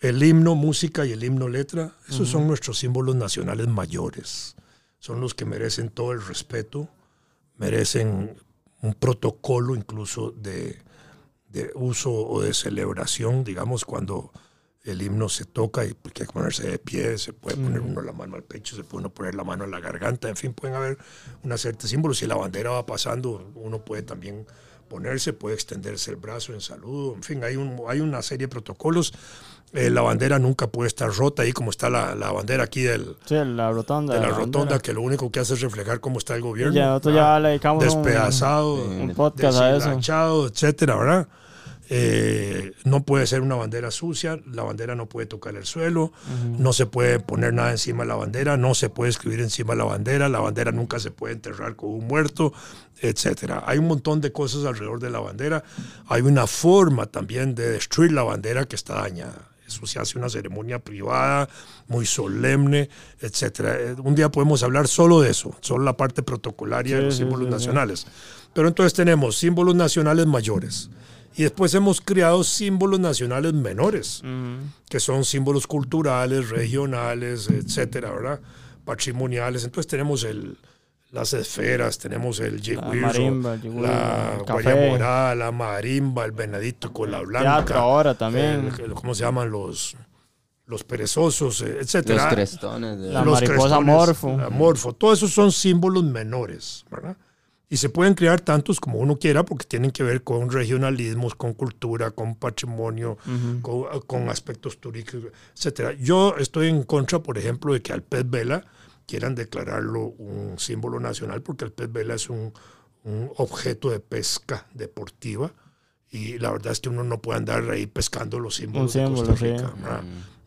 El himno música y el himno letra, esos son nuestros símbolos nacionales mayores, son los que merecen todo el respeto, merecen un protocolo incluso de uso o de celebración, digamos, cuando el himno se toca y hay que ponerse de pie, se puede poner uno la mano al pecho, se puede uno poner la mano en la garganta, en fin, pueden haber una serie de símbolos. Si la bandera va pasando, uno puede también ponerse, puede extenderse el brazo en saludo, en fin, hay una serie de protocolos. La bandera nunca puede estar rota, ahí como está la bandera aquí la rotonda, de la rotonda, que lo único que hace es reflejar cómo está el gobierno. Ya, nosotros ya le dedicamos despedazado, un podcast deshilachado, etcétera, ¿verdad? No puede ser una bandera sucia, la bandera no puede tocar el suelo, no se puede poner nada encima de la bandera, no se puede escribir encima de la bandera nunca se puede enterrar con un muerto, etc. Hay un montón de cosas alrededor de la bandera. Hay una forma también de destruir la bandera que está dañada. Eso se hace una ceremonia privada, muy solemne, etc. Un día podemos hablar solo de eso, solo la parte protocolaria de los símbolos nacionales. Pero entonces tenemos símbolos nacionales mayores. Y después hemos creado símbolos nacionales menores, que son símbolos culturales, regionales, etcétera, ¿verdad? Patrimoniales. Entonces tenemos las esferas, tenemos el jiguizo, la guayamorada, la marimba, el venadito con la blanca. Teatro ahora también. ¿Cómo se llaman los perezosos, etcétera? Los crestones. La mariposa morfo. Todos esos son símbolos menores, ¿verdad? Y se pueden crear tantos como uno quiera porque tienen que ver con regionalismos, con cultura, con patrimonio, con aspectos turísticos, etc. Yo estoy en contra, por ejemplo, de que al pez vela quieran declararlo un símbolo nacional, porque el pez vela es un objeto de pesca deportiva y la verdad es que uno no puede andar ahí pescando los símbolos de Costa Rica.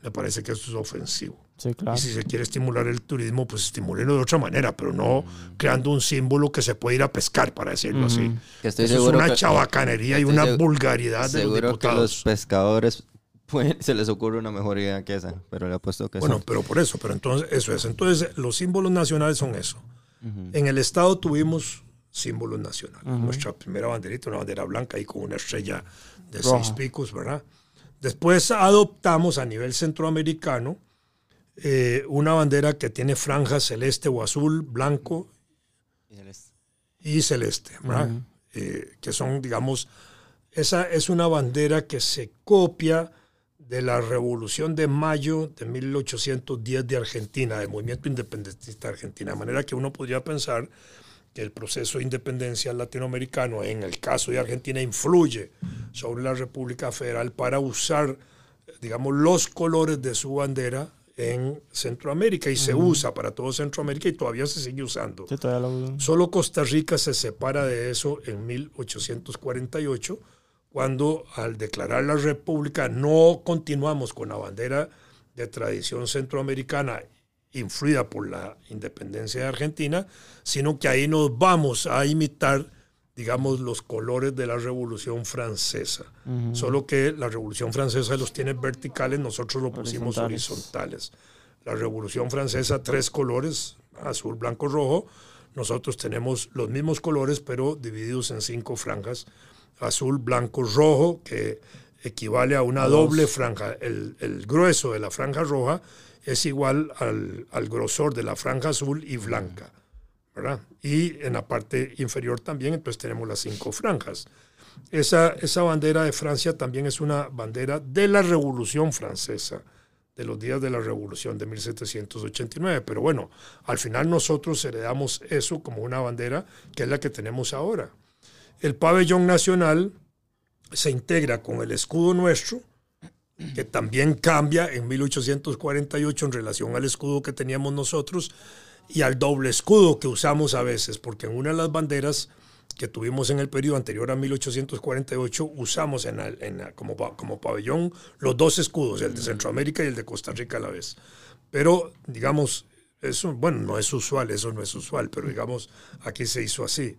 Me parece que eso es ofensivo. Sí, claro. Y si se quiere estimular el turismo, pues estimúlenlo de otra manera, pero no creando un símbolo que se puede ir a pescar, para decirlo así. Eso es una chabacanería y una vulgaridad de los diputados. Seguro que los pescadores se les ocurre una mejor idea que esa, pero le apuesto que pero por eso, pero entonces eso es. Entonces los símbolos nacionales son eso. En el Estado tuvimos símbolos nacionales. Nuestra primera banderita, una bandera blanca y con una estrella de roja. 6 picos, ¿verdad? Después adoptamos a nivel centroamericano una bandera que tiene franjas celeste o azul, blanco y celeste, ¿verdad? Que son, digamos, esa es una bandera que se copia de la Revolución de Mayo de 1810 de Argentina, del movimiento independentista de Argentina. De manera que uno podría pensar que el proceso de independencia latinoamericano, en el caso de Argentina, influye sobre la República Federal para usar, digamos, los colores de su bandera en Centroamérica, y se usa para todo Centroamérica y todavía se sigue usando. Sí, todavía lo usan. Solo Costa Rica se separa de eso en 1848, cuando al declarar la República no continuamos con la bandera de tradición centroamericana influida por la independencia de Argentina, sino que ahí nos vamos a imitar, digamos, los colores de la Revolución Francesa. Solo que la Revolución Francesa los tiene verticales, nosotros lo pusimos horizontales. La Revolución Francesa, 3 colores, azul, blanco, rojo. Nosotros tenemos los mismos colores, pero divididos en 5 franjas. Azul, blanco, rojo, que equivale a una doble franja. El grueso de la franja roja es igual al grosor de la franja azul y blanca, ¿verdad? Y en la parte inferior también, entonces tenemos las 5 franjas. Esa bandera de Francia también es una bandera de la Revolución Francesa, de los días de la Revolución de 1789. Pero bueno, al final nosotros heredamos eso como una bandera que es la que tenemos ahora. El pabellón nacional se integra con el escudo nuestro, que también cambia en 1848 en relación al escudo que teníamos nosotros, y al doble escudo que usamos a veces, porque en una de las banderas que tuvimos en el periodo anterior a 1848 usamos como pabellón los 2 escudos, el de Centroamérica y el de Costa Rica a la vez. Pero, digamos, eso, bueno, no es usual, pero digamos, aquí se hizo así.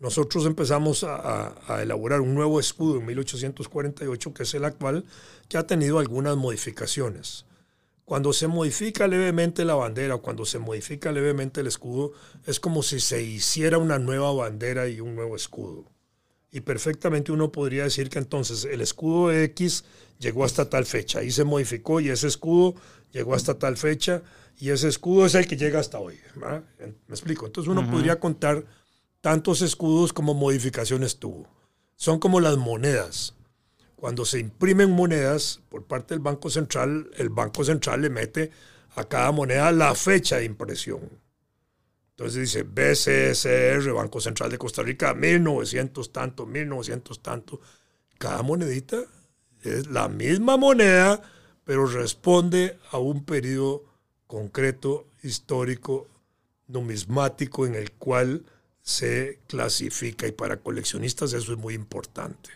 Nosotros empezamos a elaborar un nuevo escudo en 1848, que es el actual, que ha tenido algunas modificaciones. Cuando se modifica levemente la bandera, cuando se modifica levemente el escudo, es como si se hiciera una nueva bandera y un nuevo escudo. Y perfectamente uno podría decir que entonces el escudo X llegó hasta tal fecha, y se modificó, y ese escudo llegó hasta tal fecha, y ese escudo es el que llega hasta hoy, ¿verdad? ¿Me explico? Entonces uno podría contar tantos escudos como modificaciones tuvo. Son como las monedas. Cuando se imprimen monedas por parte del Banco Central, el Banco Central le mete a cada moneda la fecha de impresión. Entonces dice BCSR, Banco Central de Costa Rica, 1900 tanto, 1900 tanto. Cada monedita es la misma moneda, pero responde a un periodo concreto, histórico, numismático, en el cual se clasifica, y para coleccionistas eso es muy importante.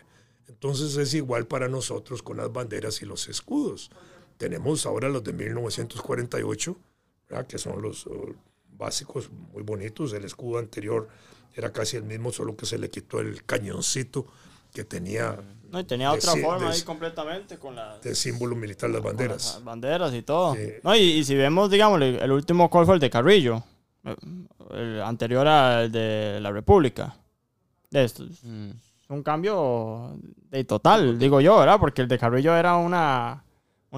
Entonces es igual para nosotros con las banderas y los escudos. Tenemos ahora los de 1948, ¿verdad? Que son los básicos, muy bonitos. El escudo anterior era casi el mismo, solo que se le quitó el cañoncito que tenía. No, y tenía otra forma ahí completamente con la de símbolo militar, las banderas. Las banderas y todo. No, y si vemos, digamos, el último cuál fue, el de Carrillo, el anterior al de la República. De estos. Un cambio de total, digo yo, ¿verdad? Porque el de Carrillo era una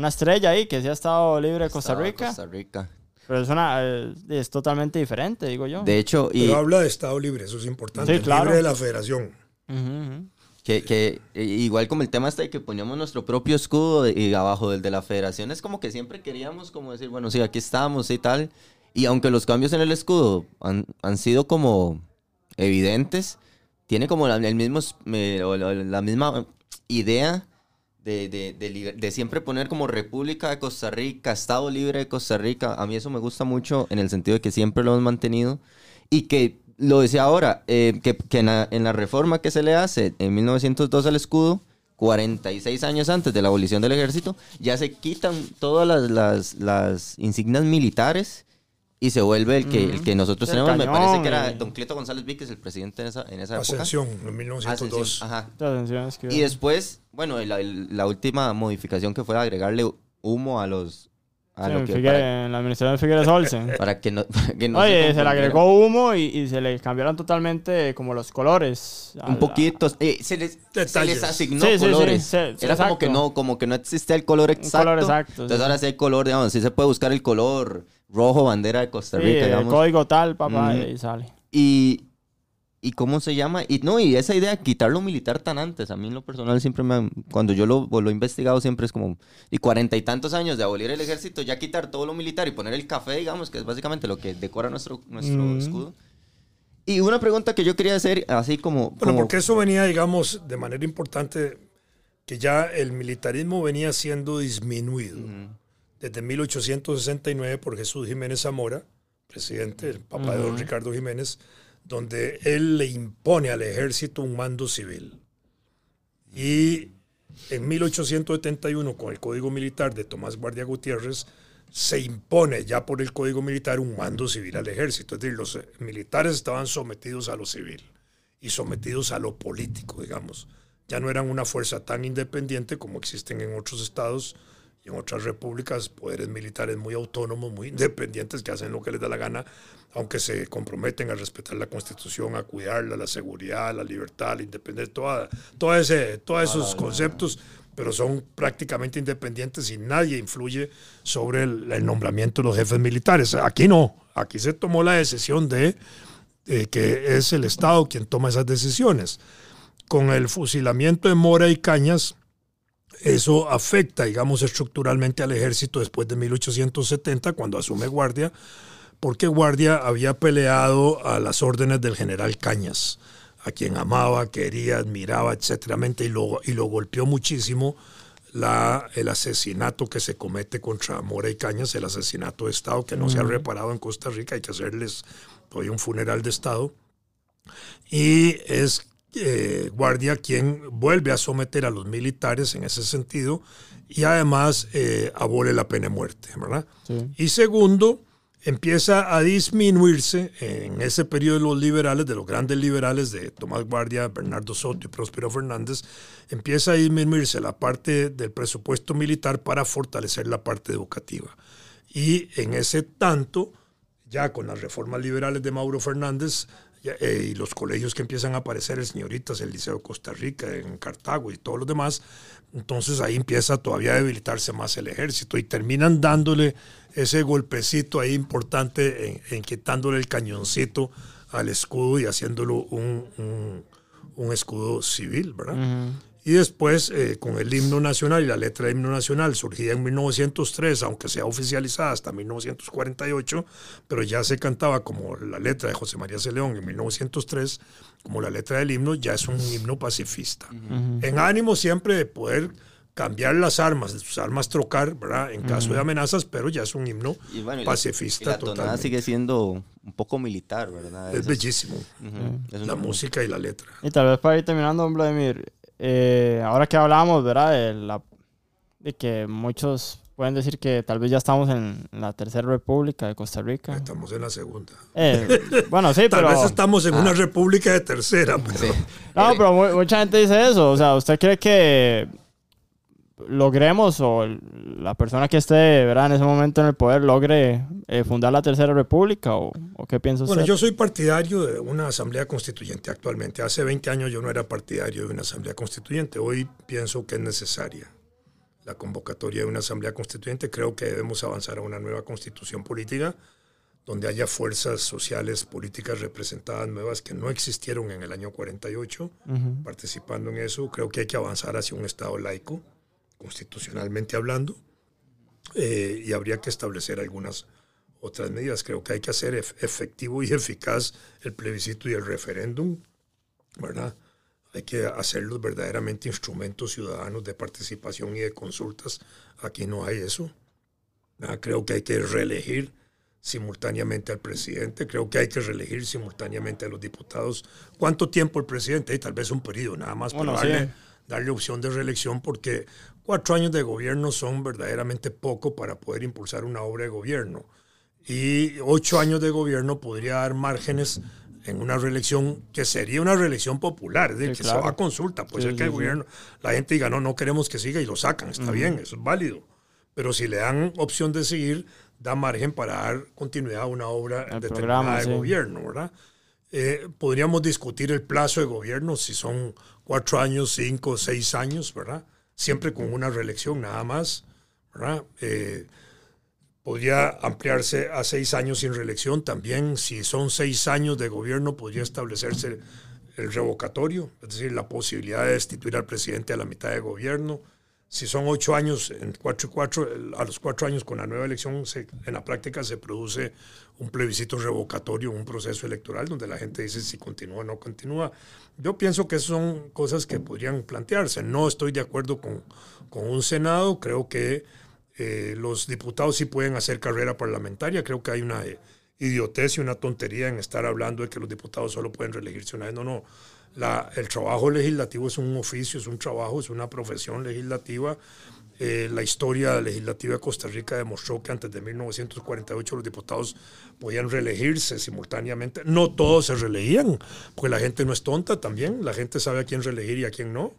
estrella ahí que sí ha estado libre de Costa Rica. Pero es totalmente diferente, digo yo. De hecho, pero habla de Estado libre, eso es importante. Sí, claro. Libre de la Federación. Que igual como el tema este de que poníamos nuestro propio escudo y abajo del de la Federación, es como que siempre queríamos como decir, bueno, sí, aquí estamos y tal. Y aunque los cambios en el escudo han sido como evidentes, tiene como la misma idea de siempre poner como República de Costa Rica, Estado Libre de Costa Rica. A mí eso me gusta mucho, en el sentido de que siempre lo hemos mantenido. Y que, lo decía ahora, que en la reforma que se le hace en 1902 al escudo, 46 años antes de la abolición del ejército, ya se quitan todas las insignias militares y se vuelve el que nosotros tenemos. Cañón, me parece que era don Cleto González Víquez, el presidente en esa época. Ascensión, en 1902. Ascensión, ajá. Y después, bueno, la última modificación que fue agregarle humo a los... en la administración de Figueres Olsen. Para que no oye, se le agregó humo y se le cambiaron totalmente como los colores. Un poquito. Se les asignó colores. Sí, era exacto. como que no existía el color exacto. Color exacto, entonces ahora sí hay color, digamos, sí se puede buscar el color rojo, bandera de Costa Rica, digamos. El código tal, papá, y sale. ¿Y cómo se llama? Y esa idea de quitar lo militar tan antes, a mí en lo personal siempre cuando yo lo he investigado siempre es como, y 40 y tantos años de abolir el ejército, ya quitar todo lo militar y poner el café, digamos, que es básicamente lo que decora nuestro escudo. Y una pregunta que yo quería hacer, así como... Bueno, porque eso venía, digamos, de manera importante, que ya el militarismo venía siendo disminuido. Desde 1869 por Jesús Jiménez Zamora, presidente, el papá de don Ricardo Jiménez, donde él le impone al ejército un mando civil. Y en 1871, con el Código Militar de Tomás Guardia Gutiérrez, se impone ya por el Código Militar un mando civil al ejército. Es decir, los militares estaban sometidos a lo civil y sometidos a lo político, digamos. Ya no eran una fuerza tan independiente como existen en otros estados y en otras repúblicas, poderes militares muy autónomos, muy independientes, que hacen lo que les da la gana, aunque se comprometen a respetar la Constitución, a cuidarla, la seguridad, la libertad, la independencia, todos esos conceptos, pero son prácticamente independientes y nadie influye sobre el nombramiento de los jefes militares. Aquí no, aquí se tomó la decisión de que es el Estado quien toma esas decisiones. Con el fusilamiento de Mora y Cañas, eso afecta, digamos, estructuralmente al ejército después de 1870, cuando asume Guardia, porque Guardia había peleado a las órdenes del general Cañas, a quien amaba, quería, admiraba, etcétera, y lo golpeó muchísimo el asesinato que se comete contra Mora y Cañas, el asesinato de Estado, que no se ha reparado en Costa Rica, hay que hacerles hoy un funeral de Estado, y es... Guardia quien vuelve a someter a los militares en ese sentido y además abole la pena de muerte, ¿verdad? Sí. Y segundo, empieza a disminuirse en ese periodo de los liberales, de los grandes liberales de Tomás Guardia, Bernardo Soto y Próspero Fernández, empieza a disminuirse la parte del presupuesto militar para fortalecer la parte educativa. Y en ese tanto, ya con las reformas liberales de Mauro Fernández, y los colegios que empiezan a aparecer, el Señoritas, el Liceo de Costa Rica, en Cartago y todos los demás, entonces ahí empieza todavía a debilitarse más el ejército y terminan dándole ese golpecito ahí importante en quitándole el cañoncito al escudo y haciéndolo un escudo civil, ¿verdad? Y después con el himno nacional y la letra del himno nacional surgida en 1903, aunque sea oficializada hasta 1948, pero ya se cantaba como la letra de José María C. León en 1903, como la letra del himno, ya es un himno pacifista. En ánimo siempre de poder cambiar las armas, sus armas trocar, ¿verdad? En caso de amenazas, pero ya es un himno pacifista. La tonada totalmente sigue siendo un poco militar, ¿verdad? Es bellísimo, la música y la letra. Y tal vez para ir terminando, don Vladimir, ahora que hablamos, ¿verdad? De que muchos pueden decir que tal vez ya estamos en la Tercera República de Costa Rica. Estamos en la segunda. Bueno, sí, tal vez estamos en una república de tercera. Pero... Sí. No, pero mucha gente dice eso. O sea, ¿usted cree que logremos o la persona que esté, ¿verdad?, en ese momento en el poder logre fundar la Tercera República o qué piensa usted? Bueno, yo soy partidario de una asamblea constituyente actualmente. Hace 20 años yo no era partidario de una asamblea constituyente. Hoy pienso que es necesaria la convocatoria de una asamblea constituyente. Creo que debemos avanzar a una nueva constitución política donde haya fuerzas sociales, políticas representadas nuevas que no existieron en el año 48. Participando en eso, creo que hay que avanzar hacia un Estado laico, constitucionalmente hablando, y habría que establecer algunas otras medidas. Creo que hay que hacer efectivo y eficaz el plebiscito y el referéndum, ¿verdad? Hay que hacerlos verdaderamente instrumentos ciudadanos de participación y de consultas. Aquí no hay eso. Creo que hay que reelegir simultáneamente al presidente, creo que hay que reelegir simultáneamente a los diputados. ¿Cuánto tiempo el presidente? Y tal vez un periodo nada más, bueno, para darle... darle opción de reelección, porque 4 años de gobierno son verdaderamente poco para poder impulsar una obra de gobierno. Y 8 años de gobierno podría dar márgenes en una reelección que sería una reelección popular, es decir, sí, claro, que se va a consulta, puede ser que el gobierno, la gente diga, no, no queremos que siga y lo sacan, está bien, eso es válido. Pero si le dan opción de seguir, da margen para dar continuidad a una obra determinada de gobierno, ¿verdad? Podríamos discutir el plazo de gobierno, si son 4 años, 5, 6 años, ¿verdad? Siempre con una reelección nada más, ¿verdad? Podría ampliarse a 6 años sin reelección también. Si son 6 años de gobierno, podría establecerse el revocatorio, es decir, la posibilidad de destituir al presidente a la mitad de gobierno. Si son 8 años, en 4 y 4, a los 4 años con la nueva elección, en la práctica se produce un plebiscito revocatorio, un proceso electoral donde la gente dice si continúa o no continúa. Yo pienso que son cosas que podrían plantearse. No estoy de acuerdo con un Senado. Creo que los diputados sí pueden hacer carrera parlamentaria. Creo que hay una idiotez y una tontería en estar hablando de que los diputados solo pueden reelegirse una vez. No, no. El trabajo legislativo es un oficio, es un trabajo, es una profesión legislativa. La historia legislativa de Costa Rica demostró que antes de 1948 los diputados podían reelegirse simultáneamente. No todos se reelegían, porque la gente no es tonta también. La gente sabe a quién reelegir y a quién no.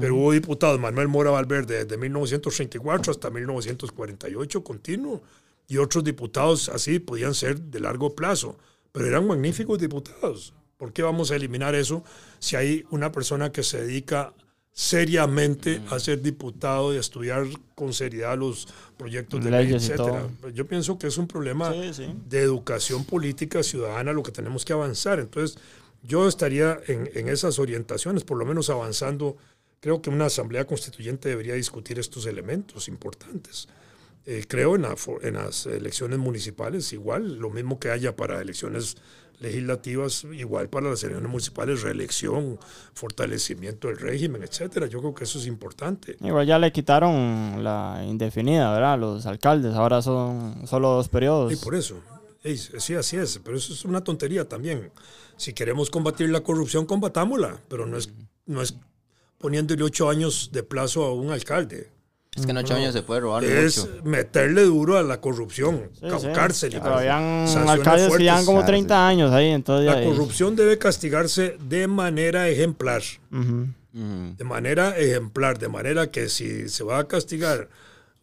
Pero hubo diputados, Manuel Mora Valverde, desde 1934 hasta 1948, continuo. Y otros diputados así podían ser de largo plazo, pero eran magníficos diputados. ¿Por qué vamos a eliminar eso si hay una persona que se dedica seriamente a ser diputado y a estudiar con seriedad los proyectos de ley, etcétera? Yo pienso que es un problema de educación política ciudadana lo que tenemos que avanzar. Entonces, yo estaría en esas orientaciones, por lo menos avanzando. Creo que una asamblea constituyente debería discutir estos elementos importantes. Creo en las elecciones municipales, igual, lo mismo que haya para elecciones legislativas, igual para las elecciones municipales, reelección, fortalecimiento del régimen, etcétera. Yo creo que eso es importante. Igual ya le quitaron la indefinida, ¿verdad? Los alcaldes, ahora son solo 2 periodos. Y por eso, sí, así es, pero eso es una tontería también. Si queremos combatir la corrupción, combatámosla, pero no es poniéndole 8 años de plazo a un alcalde. Es que en 8 años se puede robar mucho. Es meterle duro a la corrupción, cárcel. Sí. Pero habían alcaldes que llevan como 30 años ahí. Entonces la corrupción debe castigarse de manera ejemplar. De manera ejemplar, de manera que si se va a castigar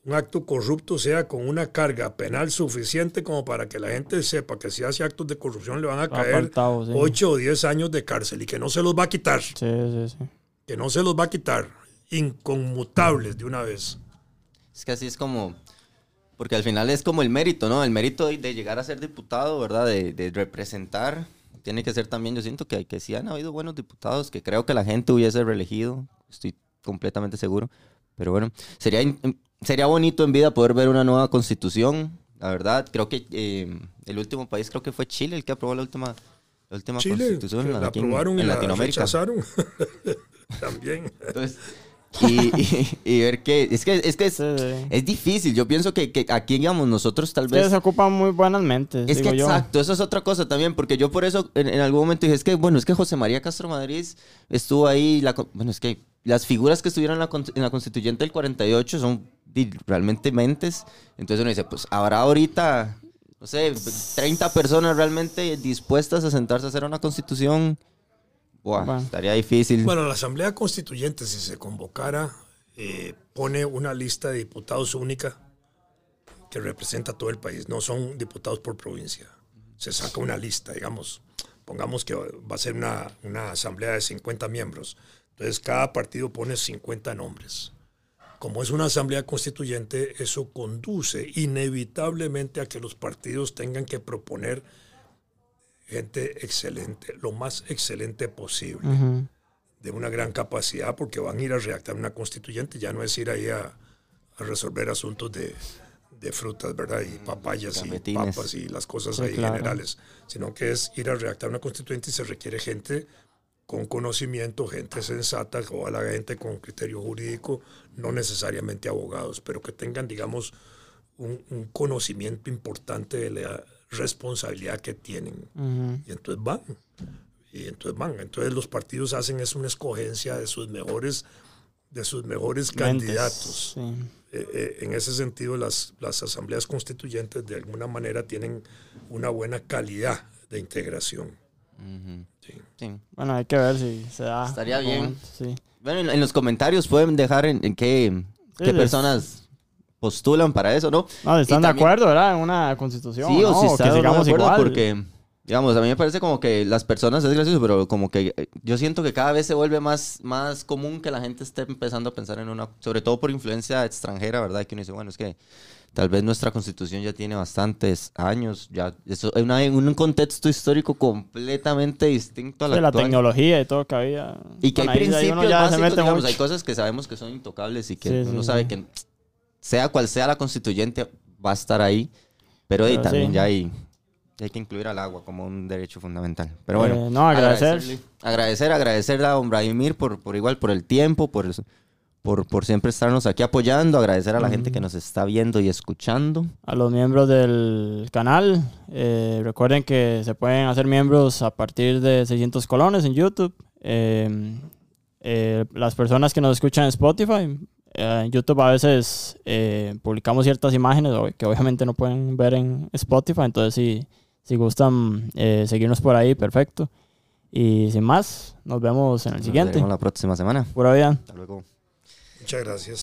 un acto corrupto sea con una carga penal suficiente como para que la gente sepa que si hace actos de corrupción le van a caer 8 o 10 años de cárcel y que no se los va a quitar. Que no se los va a quitar. Inconmutables de una vez. Es que así es como, porque al final es como el mérito, ¿no? El mérito de llegar a ser diputado, ¿verdad? De representar, tiene que ser también, yo siento que sí han habido buenos diputados, que creo que la gente hubiese reelegido, estoy completamente seguro, pero bueno, sería bonito en vida poder ver una nueva constitución, la verdad. Creo que el último país creo que fue Chile el que aprobó la última Chile, constitución. La aprobaron en Latinoamérica. Rechazaron. También. Entonces, y ver que es difícil. Yo pienso que aquí, digamos, nosotros tal vez se ocupan muy buenas mentes. Es digo que exacto, eso es otra cosa también, porque yo por eso en algún momento dije, es que José María Castro Madrid estuvo ahí, bueno, es que las figuras que estuvieron en la constituyente del 48 son realmente mentes. Entonces uno dice, pues habrá ahorita, no sé, 30 personas realmente dispuestas a sentarse a hacer una constitución. Wow, estaría difícil. Bueno, la Asamblea Constituyente, si se convocara, pone una lista de diputados única que representa todo el país. No son diputados por provincia. Se saca una lista, digamos. Pongamos que va a ser una asamblea de 50 miembros. Entonces, cada partido pone 50 nombres. Como es una asamblea constituyente, eso conduce inevitablemente a que los partidos tengan que proponer gente excelente, lo más excelente posible, de una gran capacidad, porque van a ir a redactar una constituyente, ya no es ir ahí a resolver asuntos de frutas, ¿verdad? Y papayas y papas y las cosas ahí generales, sino que es ir a redactar una constituyente y se requiere gente con conocimiento, gente sensata, ojalá gente con criterio jurídico, no necesariamente abogados, pero que tengan, digamos, un conocimiento importante de la responsabilidad que tienen. Y entonces van. Entonces los partidos hacen es una escogencia de sus mejores de sus mejores candidatos. Sí. En ese sentido, las asambleas constituyentes de alguna manera tienen una buena calidad de integración. Uh-huh. Sí. Sí. Bueno, hay que ver si se da. Estaría bien. Sí. Bueno, en los comentarios pueden dejar en qué personas postulan para eso, ¿no? No, si están también de acuerdo, ¿verdad? En una constitución. Sí, o si están de acuerdo, igual. Porque, digamos, a mí me parece como que las personas, es gracioso, pero como que yo siento que cada vez se vuelve más común que la gente esté empezando a pensar en una, sobre todo por influencia extranjera, ¿verdad? Que uno dice, bueno, es que tal vez nuestra constitución ya tiene bastantes años, ya eso es un contexto histórico completamente distinto a la actual. De la tecnología y todo que había. Y que hay principios básicos, digamos, hay cosas que sabemos que son intocables y que uno sabe que sea cual sea la constituyente, va a estar ahí. Pero ahí también ya hay que incluir al agua como un derecho fundamental. Pero bueno, no, agradecer a don Vladimir por el tiempo, por siempre estarnos aquí apoyando. Agradecer a la gente que nos está viendo y escuchando. A los miembros del canal. Recuerden que se pueden hacer miembros a partir de 600 colones en YouTube. Las personas que nos escuchan en Spotify. En YouTube a veces publicamos ciertas imágenes que obviamente no pueden ver en Spotify, entonces si gustan seguirnos por ahí, perfecto. Y sin más, nos vemos en el siguiente. Nos vemos la próxima semana. Pura vida. Hasta luego. Muchas gracias.